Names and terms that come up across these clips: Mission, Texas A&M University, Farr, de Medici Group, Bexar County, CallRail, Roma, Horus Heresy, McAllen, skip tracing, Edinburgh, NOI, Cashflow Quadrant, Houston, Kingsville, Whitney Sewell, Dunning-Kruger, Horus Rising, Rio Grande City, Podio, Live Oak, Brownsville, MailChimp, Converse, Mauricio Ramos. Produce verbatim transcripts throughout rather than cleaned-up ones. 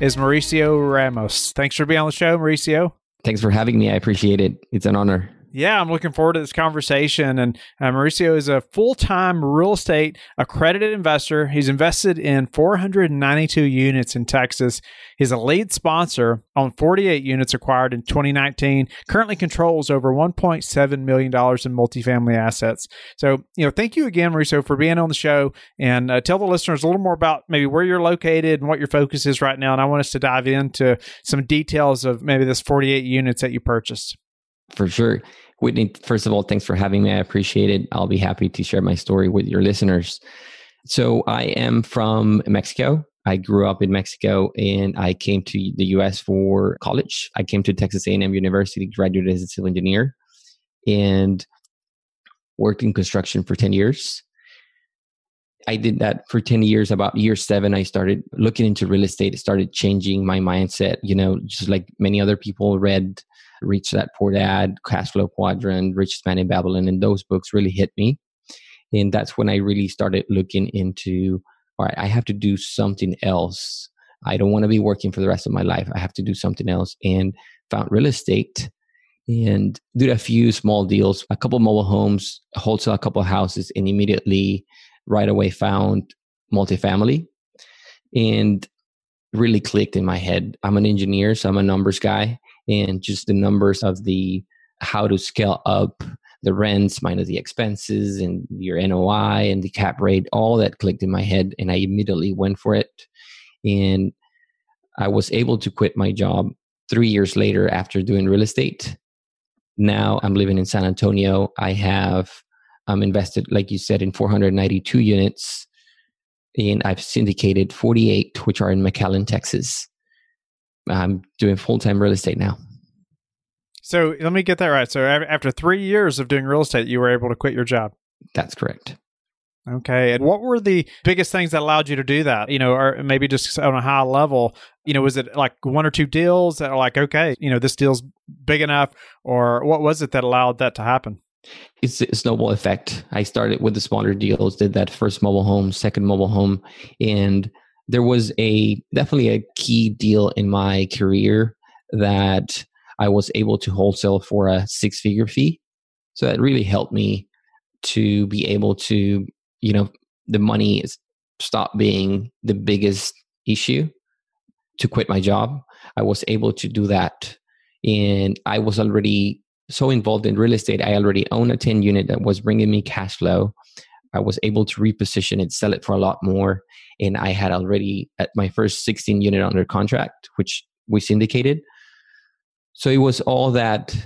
is Mauricio Ramos. Thanks for being on the show, Mauricio. Thanks for having me. I appreciate it. It's an honor. Yeah, I'm looking forward to this conversation. And uh, Mauricio is a full-time real estate accredited investor. He's invested in four hundred ninety-two units in Texas. He's a lead sponsor on forty-eight units acquired in twenty nineteen, currently controls over one point seven million dollars in multifamily assets. So, you know, thank you again, Mauricio, for being on the show. And uh, tell the listeners a little more about maybe where you're located and what your focus is right now. And I want us to dive into some details of maybe this forty-eight units that you purchased. For sure. Whitney, first of all, thanks for having me. I appreciate it. I'll be happy to share my story with your listeners. So I am from Mexico. I grew up in Mexico and I came to the U S for college. I came to Texas A and M University, graduated as a civil engineer and worked in construction for ten years. I did that for ten years. About year seven, I started looking into real estate. It started changing my mindset, you know, just like many other people read Rich Dad Poor Dad, Cashflow Quadrant, Richest Man in Babylon, and those books really hit me. And that's when I really started looking into, all right, I have to do something else. I don't want to be working for the rest of my life. I have to do something else, and found real estate and did a few small deals, a couple mobile homes, wholesale a couple houses, and immediately right away found multifamily and really clicked in my head. I'm an engineer, so I'm a numbers guy. And just the numbers of the how to scale up the rents minus the expenses and your N O I and the cap rate, all that clicked in my head. And I immediately went for it. And I was able to quit my job three years later after doing real estate. Now I'm living in San Antonio. I have I'm invested, like you said, in four hundred ninety-two units. And I've syndicated forty-eight, which are in McAllen, Texas. I'm doing full-time real estate now. So let me get that right. So after three years of doing real estate, you were able to quit your job. That's correct. Okay. And what were the biggest things that allowed you to do that? You know, or maybe just on a high level, you know, was it like one or two deals that are like, okay, you know, this deal's big enough, or what was it that allowed that to happen? It's a snowball effect. I started with the smaller deals, did that first mobile home, second mobile home, and there was a definitely a key deal in my career that I was able to wholesale for a six-figure fee. So that really helped me to be able to, you know, the money is stopped being the biggest issue to quit my job. I was able to do that. And I was already so involved in real estate. I already owned a ten unit that was bringing me cash flow. I was able to reposition it, sell it for a lot more. And I had already at my first sixteen unit under contract, which we syndicated. So it was all that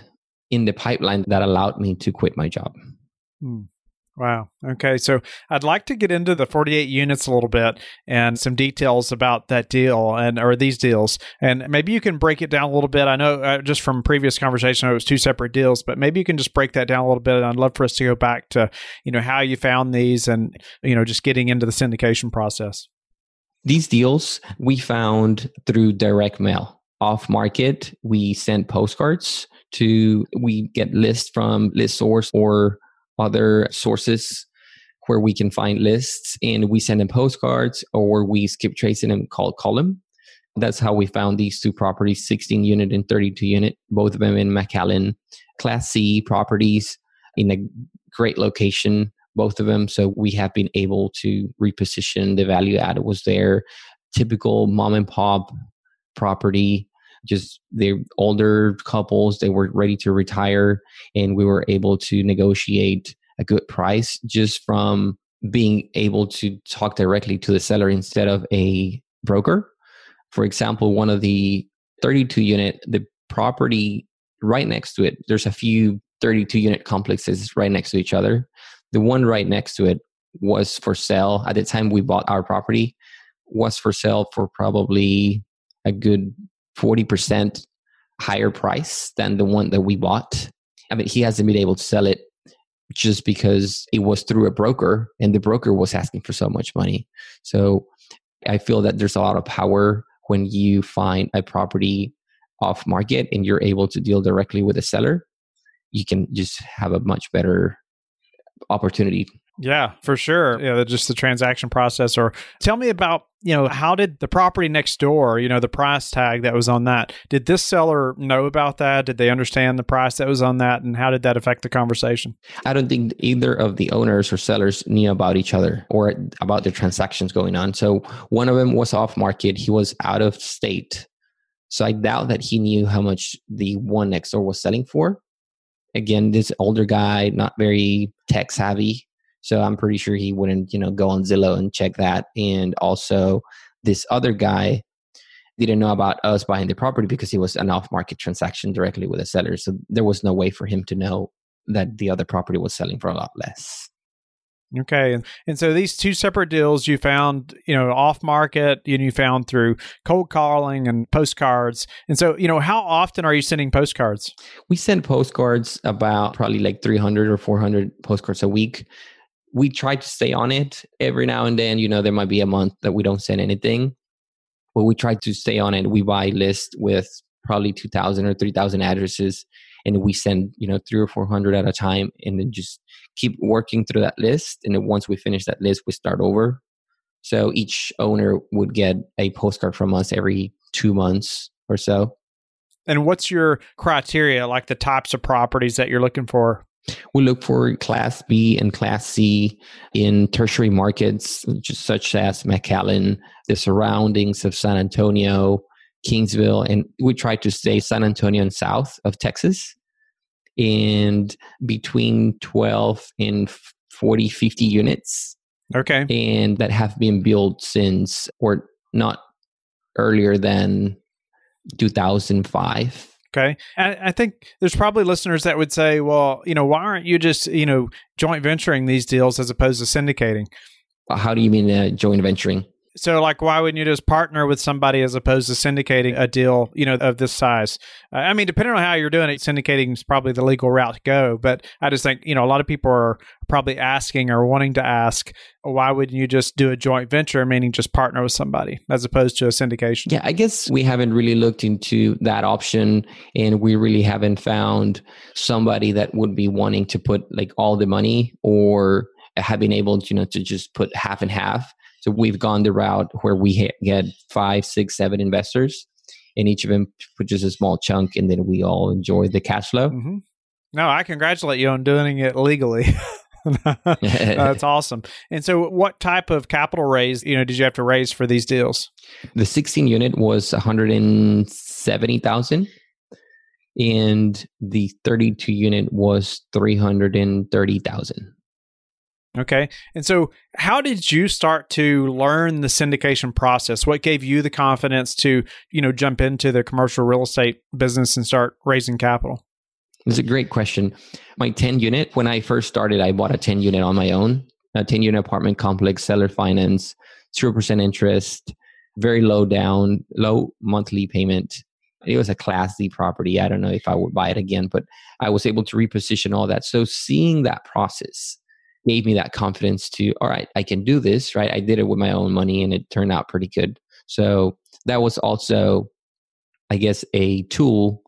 in the pipeline that allowed me to quit my job. Hmm. Wow. Okay. So I'd like to get into the forty-eight units a little bit and some details about that deal and or these deals. And maybe you can break it down a little bit. I know uh, just from previous conversation, it was two separate deals, but maybe you can just break that down a little bit. And I'd love for us to go back to, you know, how you found these and, you know, just getting into the syndication process. These deals we found through direct mail. Off market, we sent postcards to, we get lists from list source or other sources where we can find lists, and we send them postcards or we skip tracing and call column. That's how we found these two properties, sixteen unit and thirty-two unit, both of them in McAllen, Class C properties in a great location, both of them. So we have been able to reposition. The value add was there. Typical mom and pop property. Just they're older couples, they were ready to retire, and we were able to negotiate a good price just from being able to talk directly to the seller instead of a broker. For example, one of the thirty-two unit, the property right next to it, there's a few thirty-two unit complexes right next to each other. The one right next to it was for sale. At the time we bought our property, was for sale for probably a good forty percent higher price than the one that we bought. I mean, he hasn't been able to sell it just because it was through a broker and the broker was asking for so much money. So I feel that there's a lot of power when you find a property off market and you're able to deal directly with a seller. You can just have a much better opportunity. Yeah, for sure. Yeah, just the transaction process. Or tell me about, you know, how did the property next door, you know, the price tag that was on that, did this seller know about that? Did they understand the price that was on that? And how did that affect the conversation? I don't think either of the owners or sellers knew about each other or about the transactions going on. So one of them was off market. He was out of state. So I doubt that he knew how much the one next door was selling for. Again, this older guy, not very tech savvy. So I'm pretty sure he wouldn't, you know, go on Zillow and check that. And also this other guy didn't know about us buying the property because it was an off-market transaction directly with a seller. So there was no way for him to know that the other property was selling for a lot less. Okay. And, and so these two separate deals you found, you know, off market, and you found through cold calling and postcards. And so, you know, how often are you sending postcards? We send postcards about probably like three hundred or four hundred postcards a week. We try to stay on it every now and then. You know, there might be a month that we don't send anything, but we try to stay on it. We buy a list with probably two thousand or three thousand addresses, and we send, you know, three or four hundred at a time, and then just keep working through that list. And then once we finish that list, we start over. So each owner would get a postcard from us every two months or so. And what's your criteria, like the types of properties that you're looking for? We look for Class B and Class C in tertiary markets, just such as McAllen, the surroundings of San Antonio, Kingsville, and we try to stay San Antonio and south of Texas. And between twelve and forty, fifty units. Okay. And that have been built since or not earlier than two thousand five. Okay. I, I think there's probably listeners that would say, well, you know, why aren't you just, you know, joint venturing these deals as opposed to syndicating? How do you mean uh, joint venturing? So like, why wouldn't you just partner with somebody as opposed to syndicating a deal, you know, of this size? Uh, I mean, depending on how you're doing it, syndicating is probably the legal route to go. But I just think, you know, a lot of people are probably asking or wanting to ask, why wouldn't you just do a joint venture, meaning just partner with somebody as opposed to a syndication? Yeah, I guess we haven't really looked into that option, and we really haven't found somebody that would be wanting to put like all the money or have been able to, you know, to just put half and half. So we've gone the route where we get five, six, seven investors, and each of them puts just a small chunk, and then we all enjoy the cash flow. Mm-hmm. No, I congratulate you on doing it legally. That's awesome. And so what type of capital raise, you know, did you have to raise for these deals? The sixteen unit was one hundred seventy thousand dollars, and the thirty-two unit was three hundred thirty thousand dollars. Okay. And so how did you start to learn the syndication process? What gave you the confidence to, you know, jump into the commercial real estate business and start raising capital? It's a great question. My ten unit, when I first started, I bought a ten unit on my own, a ten unit apartment complex, seller finance, zero percent interest, very low down, low monthly payment. It was a Class D property. I don't know if I would buy it again, but I was able to reposition all that. So seeing that process gave me that confidence to, all right, I can do this, right? I did it with my own money and it turned out pretty good. So that was also, I guess, a tool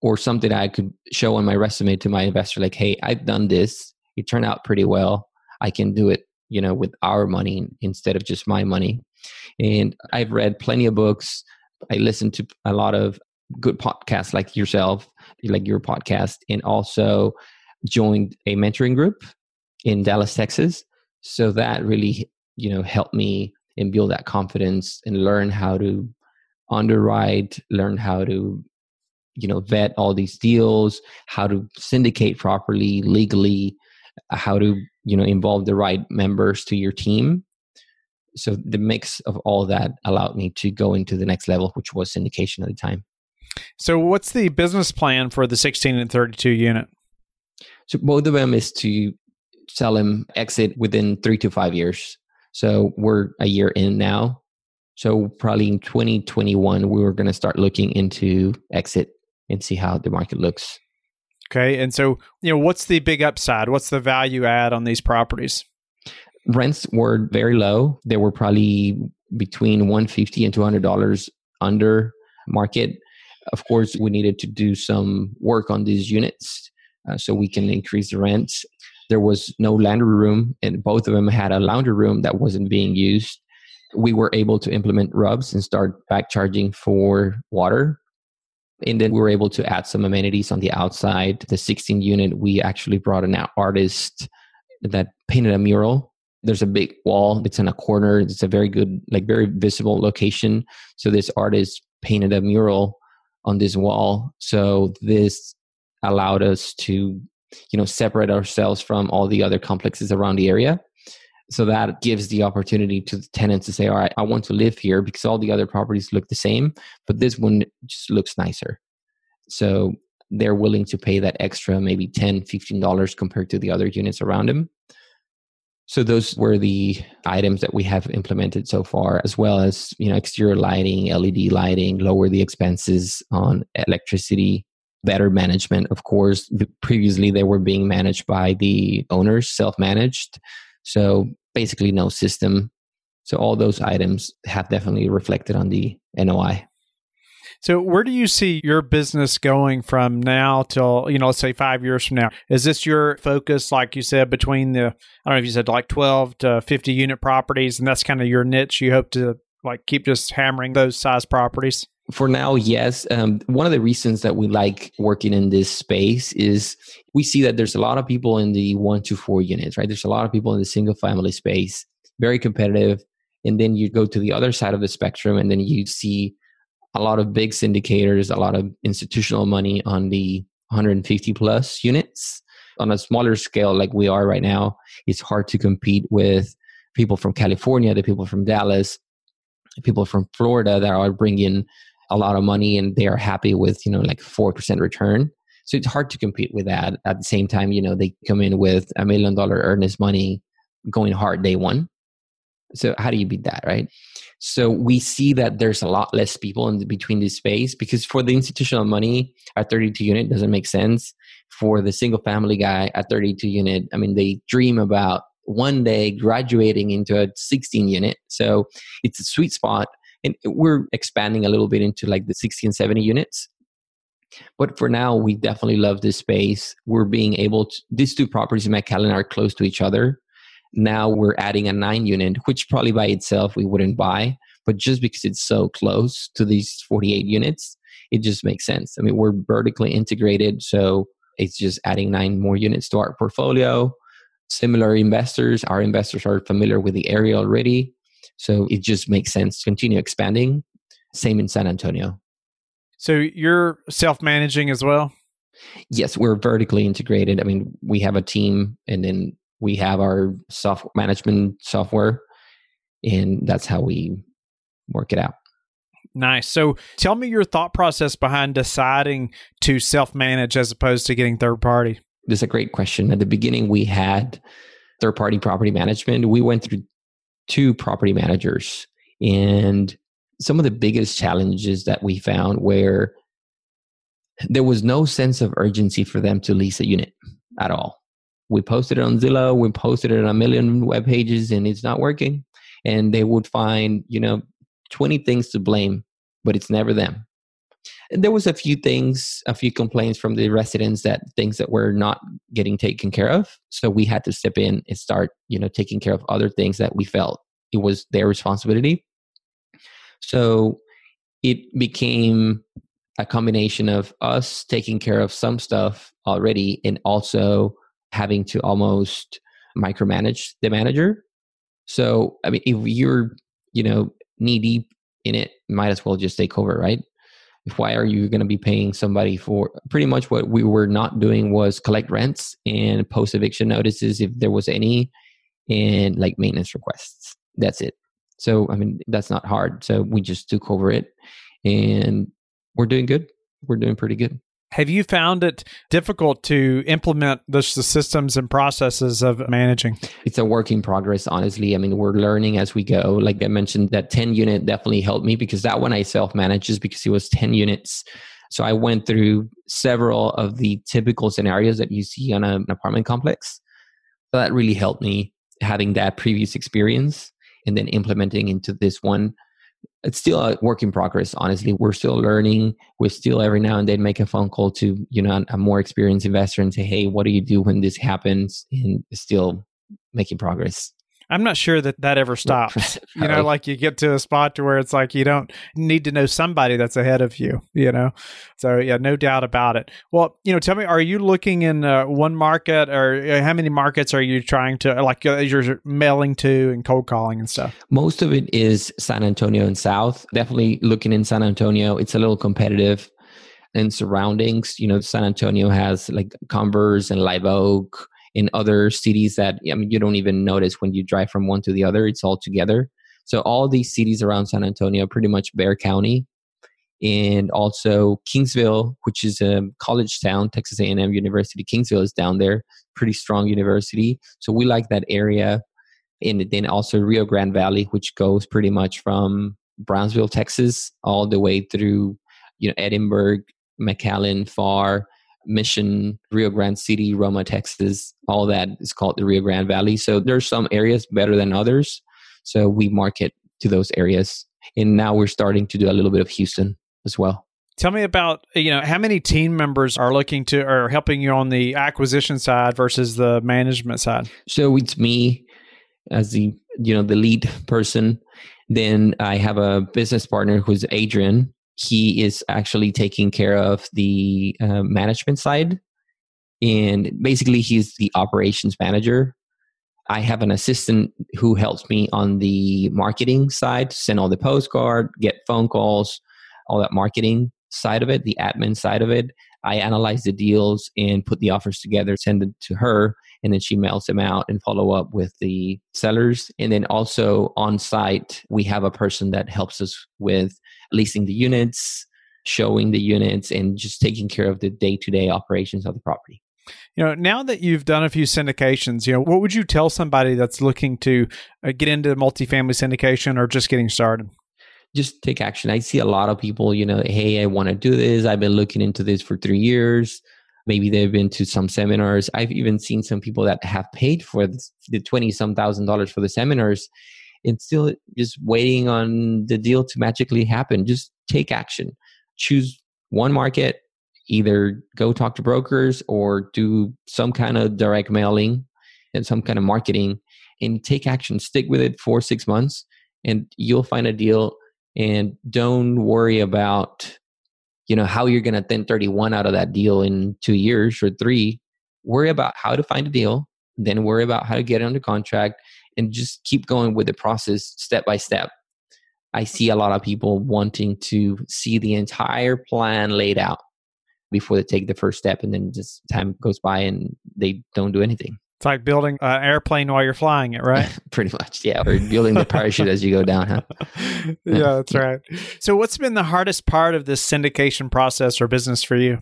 or something I could show on my resume to my investor, like, hey, I've done this. It turned out pretty well. I can do it, you know, with our money instead of just my money. And I've read plenty of books. I listened to a lot of good podcasts like yourself, like your podcast, and also joined a mentoring group in Dallas, Texas. So that really, you know, helped me and build that confidence and learn how to underwrite, learn how to, you know, vet all these deals, how to syndicate properly, legally, how to, you know, involve the right members to your team. So the mix of all that allowed me to go into the next level, which was syndication at the time. So what's the business plan for the sixteen and thirty-two unit? So both of them is to sell them, exit within three to five years. So we're a year in now. So probably in twenty twenty-one, we were going to start looking into exit and see how the market looks. Okay. And so, you know, what's the big upside? What's the value add on these properties? Rents were very low. They were probably between one hundred fifty dollars and two hundred dollars under market. Of course, we needed to do some work on these units uh, so we can increase the rents. There was no laundry room, and both of them had a laundry room that wasn't being used. We were able to implement rubs and start back charging for water. And then we were able to add some amenities on the outside. The sixteen unit, we actually brought an artist that painted a mural. There's a big wall. It's in a corner. It's a very good, like very visible location. So this artist painted a mural on this wall. So this allowed us to, you know, separate ourselves from all the other complexes around the area. So that gives the opportunity to the tenants to say, all right, I want to live here because all the other properties look the same, but this one just looks nicer. So they're willing to pay that extra, maybe ten dollars, fifteen dollars compared to the other units around them. So those were the items that we have implemented so far, as well as, you know, exterior lighting, L E D lighting, lower the expenses on electricity, better management. Of course, previously they were being managed by the owners, self-managed. So basically no system. So all those items have definitely reflected on the N O I. So where do you see your business going from now till, you know, let's say five years from now? Is this your focus, like you said, between the, I don't know if you said like twelve to fifty unit properties, and that's kind of your niche? You hope to like keep just hammering those size properties? For now, yes. Um, one of the reasons that we like working in this space is we see that there's a lot of people in the one to four units, right? There's a lot of people in the single family space, very competitive. And then you go to the other side of the spectrum and then you see a lot of big syndicators, a lot of institutional money on the one hundred fifty plus units. On a smaller scale like we are right now, it's hard to compete with people from California, the people from Dallas, people from Florida that are bringing a lot of money and they are happy with, you know, like four percent return. So it's hard to compete with that. At the same time, you know, they come in with a million dollar earnest money going hard day one. So how do you beat that, right? So we see that there's a lot less people in the, between this space, because for the institutional money, a thirty-two unit doesn't make sense. For the single family guy, a thirty-two unit, I mean, they dream about one day graduating into a sixteen unit. So it's a sweet spot. And we're expanding a little bit into like the sixty and seventy units. But for now, we definitely love this space. We're being able to, these two properties in McAllen are close to each other. Now we're adding a nine unit, which probably by itself we wouldn't buy. But just because it's so close to these forty-eight units, it just makes sense. I mean, we're vertically integrated. So it's just adding nine more units to our portfolio. Similar investors, our investors are familiar with the area already. So it just makes sense to continue expanding. Same in San Antonio. So you're self-managing as well? Yes, we're vertically integrated. I mean, we have a team and then we have our software management software, and that's how we work it out. Nice. So tell me your thought process behind deciding to self-manage as opposed to getting third party. That's a great question. At the beginning, we had third party property management. We went through two property managers. And some of the biggest challenges that we found were there was no sense of urgency for them to lease a unit at all. We posted it on Zillow, we posted it on a million web pages, and it's not working. And they would find, you know, twenty things to blame, but it's never them. And there was a few things, a few complaints from the residents that things that were not getting taken care of. So we had to step in and start, you know, taking care of other things that we felt it was their responsibility. So it became a combination of us taking care of some stuff already and also having to almost micromanage the manager. So, I mean, if you're, you know, knee deep in it, might as well just take over, right? Why are you going to be paying somebody for pretty much what we were not doing was collect rents and post eviction notices if there was any, and like maintenance requests. That's it. So, I mean, that's not hard. So we just took over it and we're doing good. We're doing pretty good. Have you found it difficult to implement this, the systems and processes of managing? It's a work in progress, honestly. I mean, we're learning as we go. Like I mentioned, that ten unit definitely helped me because that one I self-managed just because it was ten units. So I went through several of the typical scenarios that you see on a, an apartment complex. So that really helped me having that previous experience and then implementing into this one. It's still a work in progress, honestly. We're still learning. We still every now and then make a phone call to, you know, a more experienced investor and say, hey, what do you do when this happens? And still making progress. I'm not sure that that ever stops. You know, like you get to a spot to where it's like you don't need to know somebody that's ahead of you, you know? So yeah, no doubt about it. Well, you know, tell me, are you looking in uh, one market or how many markets are you trying to, like you're mailing to and cold calling and stuff? Most of it is San Antonio and South. Definitely looking in San Antonio. It's a little competitive and surroundings. You know, San Antonio has like Converse and Live Oak. In other cities that, I mean, you don't even notice when you drive from one to the other, it's all together. So all these cities around San Antonio, pretty much Bexar County, and also Kingsville, which is a college town, Texas A and M University. Kingsville is down there, pretty strong university. So we like that area. And then also Rio Grande Valley, which goes pretty much from Brownsville, Texas, all the way through, you know, Edinburgh, McAllen, Farr, Mission, Rio Grande City, Roma, Texas, all that is called the Rio Grande Valley. So there's some areas better than others. So we market to those areas. And now we're starting to do a little bit of Houston as well. Tell me about, you know, how many team members are looking to or helping you on the acquisition side versus the management side? So it's me as the, you know, the lead person. Then I have a business partner who's Adrian. He is actually taking care of the uh, management side. And basically, he's the operations manager. I have an assistant who helps me on the marketing side, to send all the postcards, get phone calls, all that marketing side of it, the admin side of it. I analyze the deals and put the offers together, send it to her, and then she mails them out and follow up with the sellers. And then also on site, we have a person that helps us with leasing the units, showing the units, and just taking care of the day-to-day operations of the property. You know, now that you've done a few syndications, you know, what would you tell somebody that's looking to get into multifamily syndication or just getting started? Just take action. I see a lot of people, you know, hey, I want to do this. I've been looking into this for three years. Maybe they've been to some seminars. I've even seen some people that have paid for the twenty some thousand dollars for the seminars and still just waiting on the deal to magically happen. Just take action. Choose one market, either go talk to brokers or do some kind of direct mailing and some kind of marketing and take action. Stick with it for six months and you'll find a deal. And don't worry about, you know, how you're going to ten thirty-one out of that deal in two years or three. Worry about how to find a deal, then worry about how to get under contract and just keep going with the process step by step. I see a lot of people wanting to see the entire plan laid out before they take the first step and then just time goes by and they don't do anything. It's like building an airplane while you're flying it, right? Pretty much, yeah. Or building the parachute as you go down, huh? Yeah, that's right. So what's been the hardest part of this syndication process or business for you?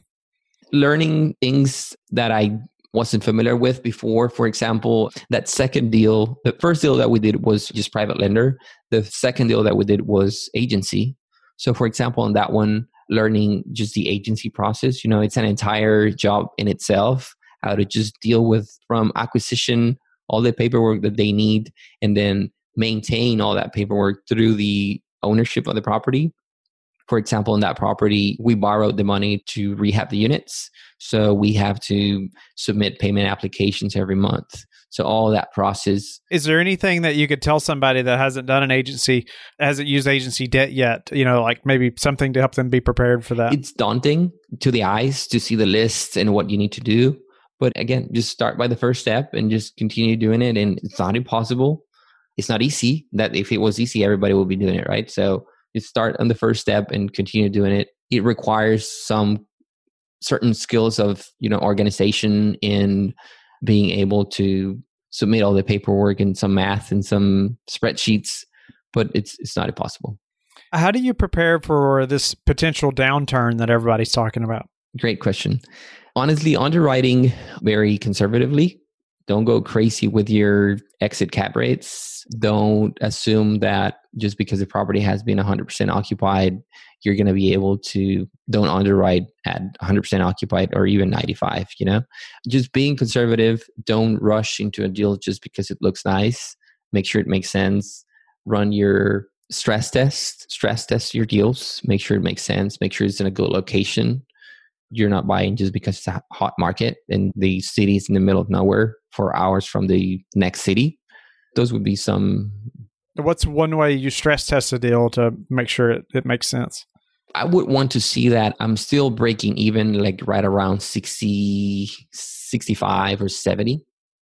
Learning things that I wasn't familiar with before. For example, that second deal, the first deal that we did was just private lender. The second deal that we did was agency. So for example, on that one, learning just the agency process, you know, it's an entire job in itself. How to just deal with from acquisition, all the paperwork that they need, and then maintain all that paperwork through the ownership of the property. For example, in that property, we borrowed the money to rehab the units. So we have to submit payment applications every month. So all that process. Is there anything that you could tell somebody that hasn't done an agency, hasn't used agency debt yet, you know, like maybe something to help them be prepared for that? It's daunting to the eyes to see the list and what you need to do. But again, just start by the first step and just continue doing it. And it's not impossible. It's not easy. That if it was easy, everybody would be doing it, right? So just start on the first step and continue doing it. It requires some certain skills of, you know, organization and being able to submit all the paperwork and some math and some spreadsheets, but it's it's not impossible. How do you prepare for this potential downturn that everybody's talking about? Great question. Honestly, underwriting very conservatively. Don't go crazy with your exit cap rates. Don't assume that just because the property has been one hundred percent occupied, you're going to be able to, don't underwrite at one hundred percent occupied or even ninety-five, you know? Just being conservative. Don't rush into a deal just because it looks nice. Make sure it makes sense. Run your stress test. Stress test your deals. Make sure it makes sense. Make sure it's in a good location. You're not buying just because it's a hot market and the city is in the middle of nowhere, four hours from the next city. Those would be some. What's one way you stress test a deal to make sure it, it makes sense? I would want to see that I'm still breaking even, like right around sixty, sixty-five or seventy,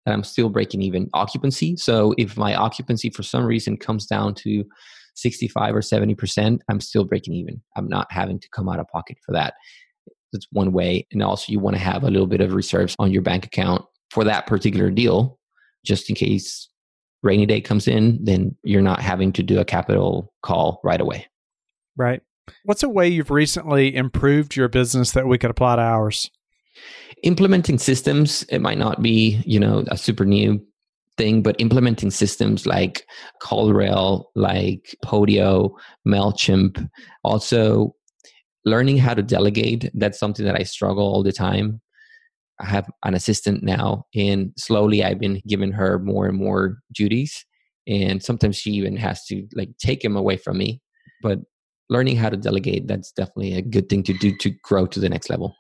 that I'm still breaking even occupancy. So if my occupancy for some reason comes down to sixty-five or seventy percent, I'm still breaking even. I'm not having to come out of pocket for that. That's one way. And also you want to have a little bit of reserves on your bank account for that particular deal, just in case rainy day comes in, then you're not having to do a capital call right away. Right. What's a way you've recently improved your business that we could apply to ours? Implementing systems. It might not be, you know, a super new thing, but implementing systems like CallRail, like Podio, MailChimp, also learning how to delegate. That's something that I struggle all the time. I have an assistant now, and slowly I've been giving her more and more duties. And sometimes she even has to like take them away from me. But learning how to delegate, that's definitely a good thing to do to grow to the next level.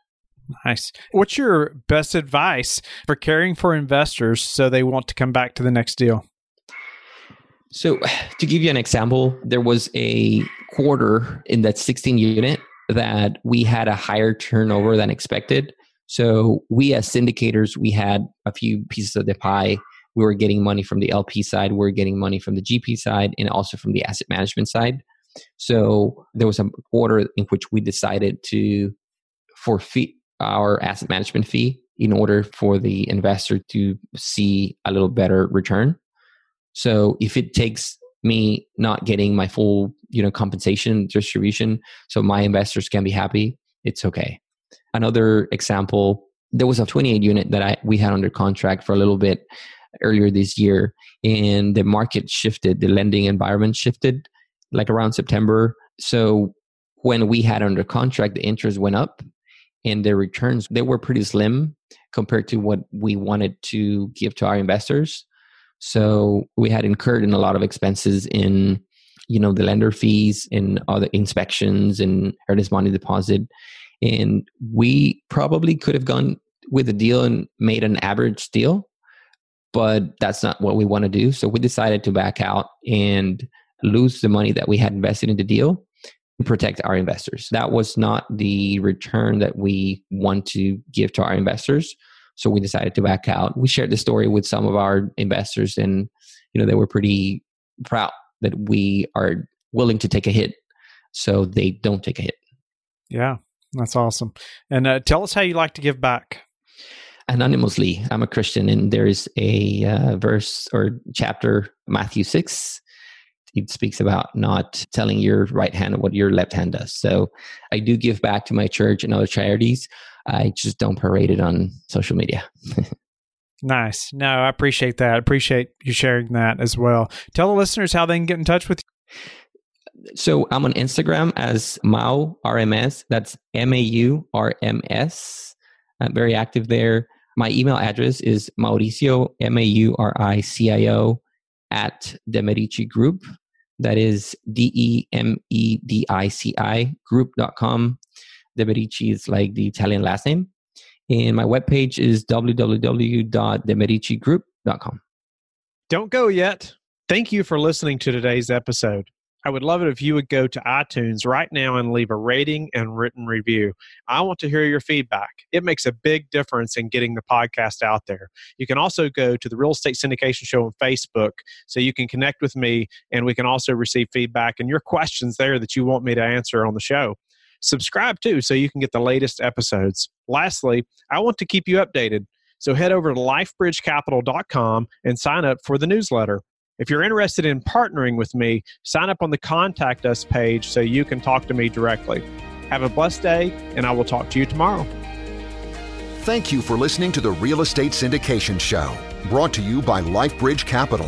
Nice. What's your best advice for caring for investors so they want to come back to the next deal? So to give you an example, there was a quarter in that sixteen unit that we had a higher turnover than expected. So we as syndicators, we had a few pieces of the pie. We were getting money from the L P side. We were getting money from the G P side and also from the asset management side. So there was a quarter in which we decided to forfeit our asset management fee in order for the investor to see a little better return. So if it takes me not getting my full, you know, compensation distribution, so my investors can be happy, it's okay. Another example, there was a twenty-eight unit that I we had under contract for a little bit earlier this year, and the market shifted, the lending environment shifted like around September. So when we had under contract, the interest went up and their returns, they were pretty slim compared to what we wanted to give to our investors. So we had incurred in a lot of expenses in, you know, the lender fees and other inspections and earnest money deposit. And we probably could have gone with a deal and made an average deal, but that's not what we want to do. So we decided to back out and lose the money that we had invested in the deal and protect our investors. That was not the return that we want to give to our investors. So we decided to back out. We shared the story with some of our investors, and you know, they were pretty proud that we are willing to take a hit so they don't take a hit. Yeah. That's awesome. And uh, tell us how you like to give back. Anonymously. I'm a Christian, and there is a uh, verse or chapter, Matthew six. It speaks about not telling your right hand what your left hand does. So I do give back to my church and other charities. I just don't parade it on social media. Nice. No, I appreciate that. I appreciate you sharing that as well. Tell the listeners how they can get in touch with you. So I'm on Instagram as Mau R M S. That's M A U R M S. I'm very active there. My email address is Mauricio, M A U R I C I O, at de Medici Group. That is D E M E D I C I group dot com. De Medici is like the Italian last name. And my webpage is w w w dot de medici group dot com. Don't go yet. Thank you for listening to today's episode. I would love it if you would go to iTunes right now and leave a rating and written review. I want to hear your feedback. It makes a big difference in getting the podcast out there. You can also go to the Real Estate Syndication Show on Facebook so you can connect with me, and we can also receive feedback and your questions there that you want me to answer on the show. Subscribe too so you can get the latest episodes. Lastly, I want to keep you updated. So head over to life bridge capital dot com and sign up for the newsletter. If you're interested in partnering with me, sign up on the Contact Us page so you can talk to me directly. Have a blessed day, and I will talk to you tomorrow. Thank you for listening to the Real Estate Syndication Show, brought to you by LifeBridge Capital.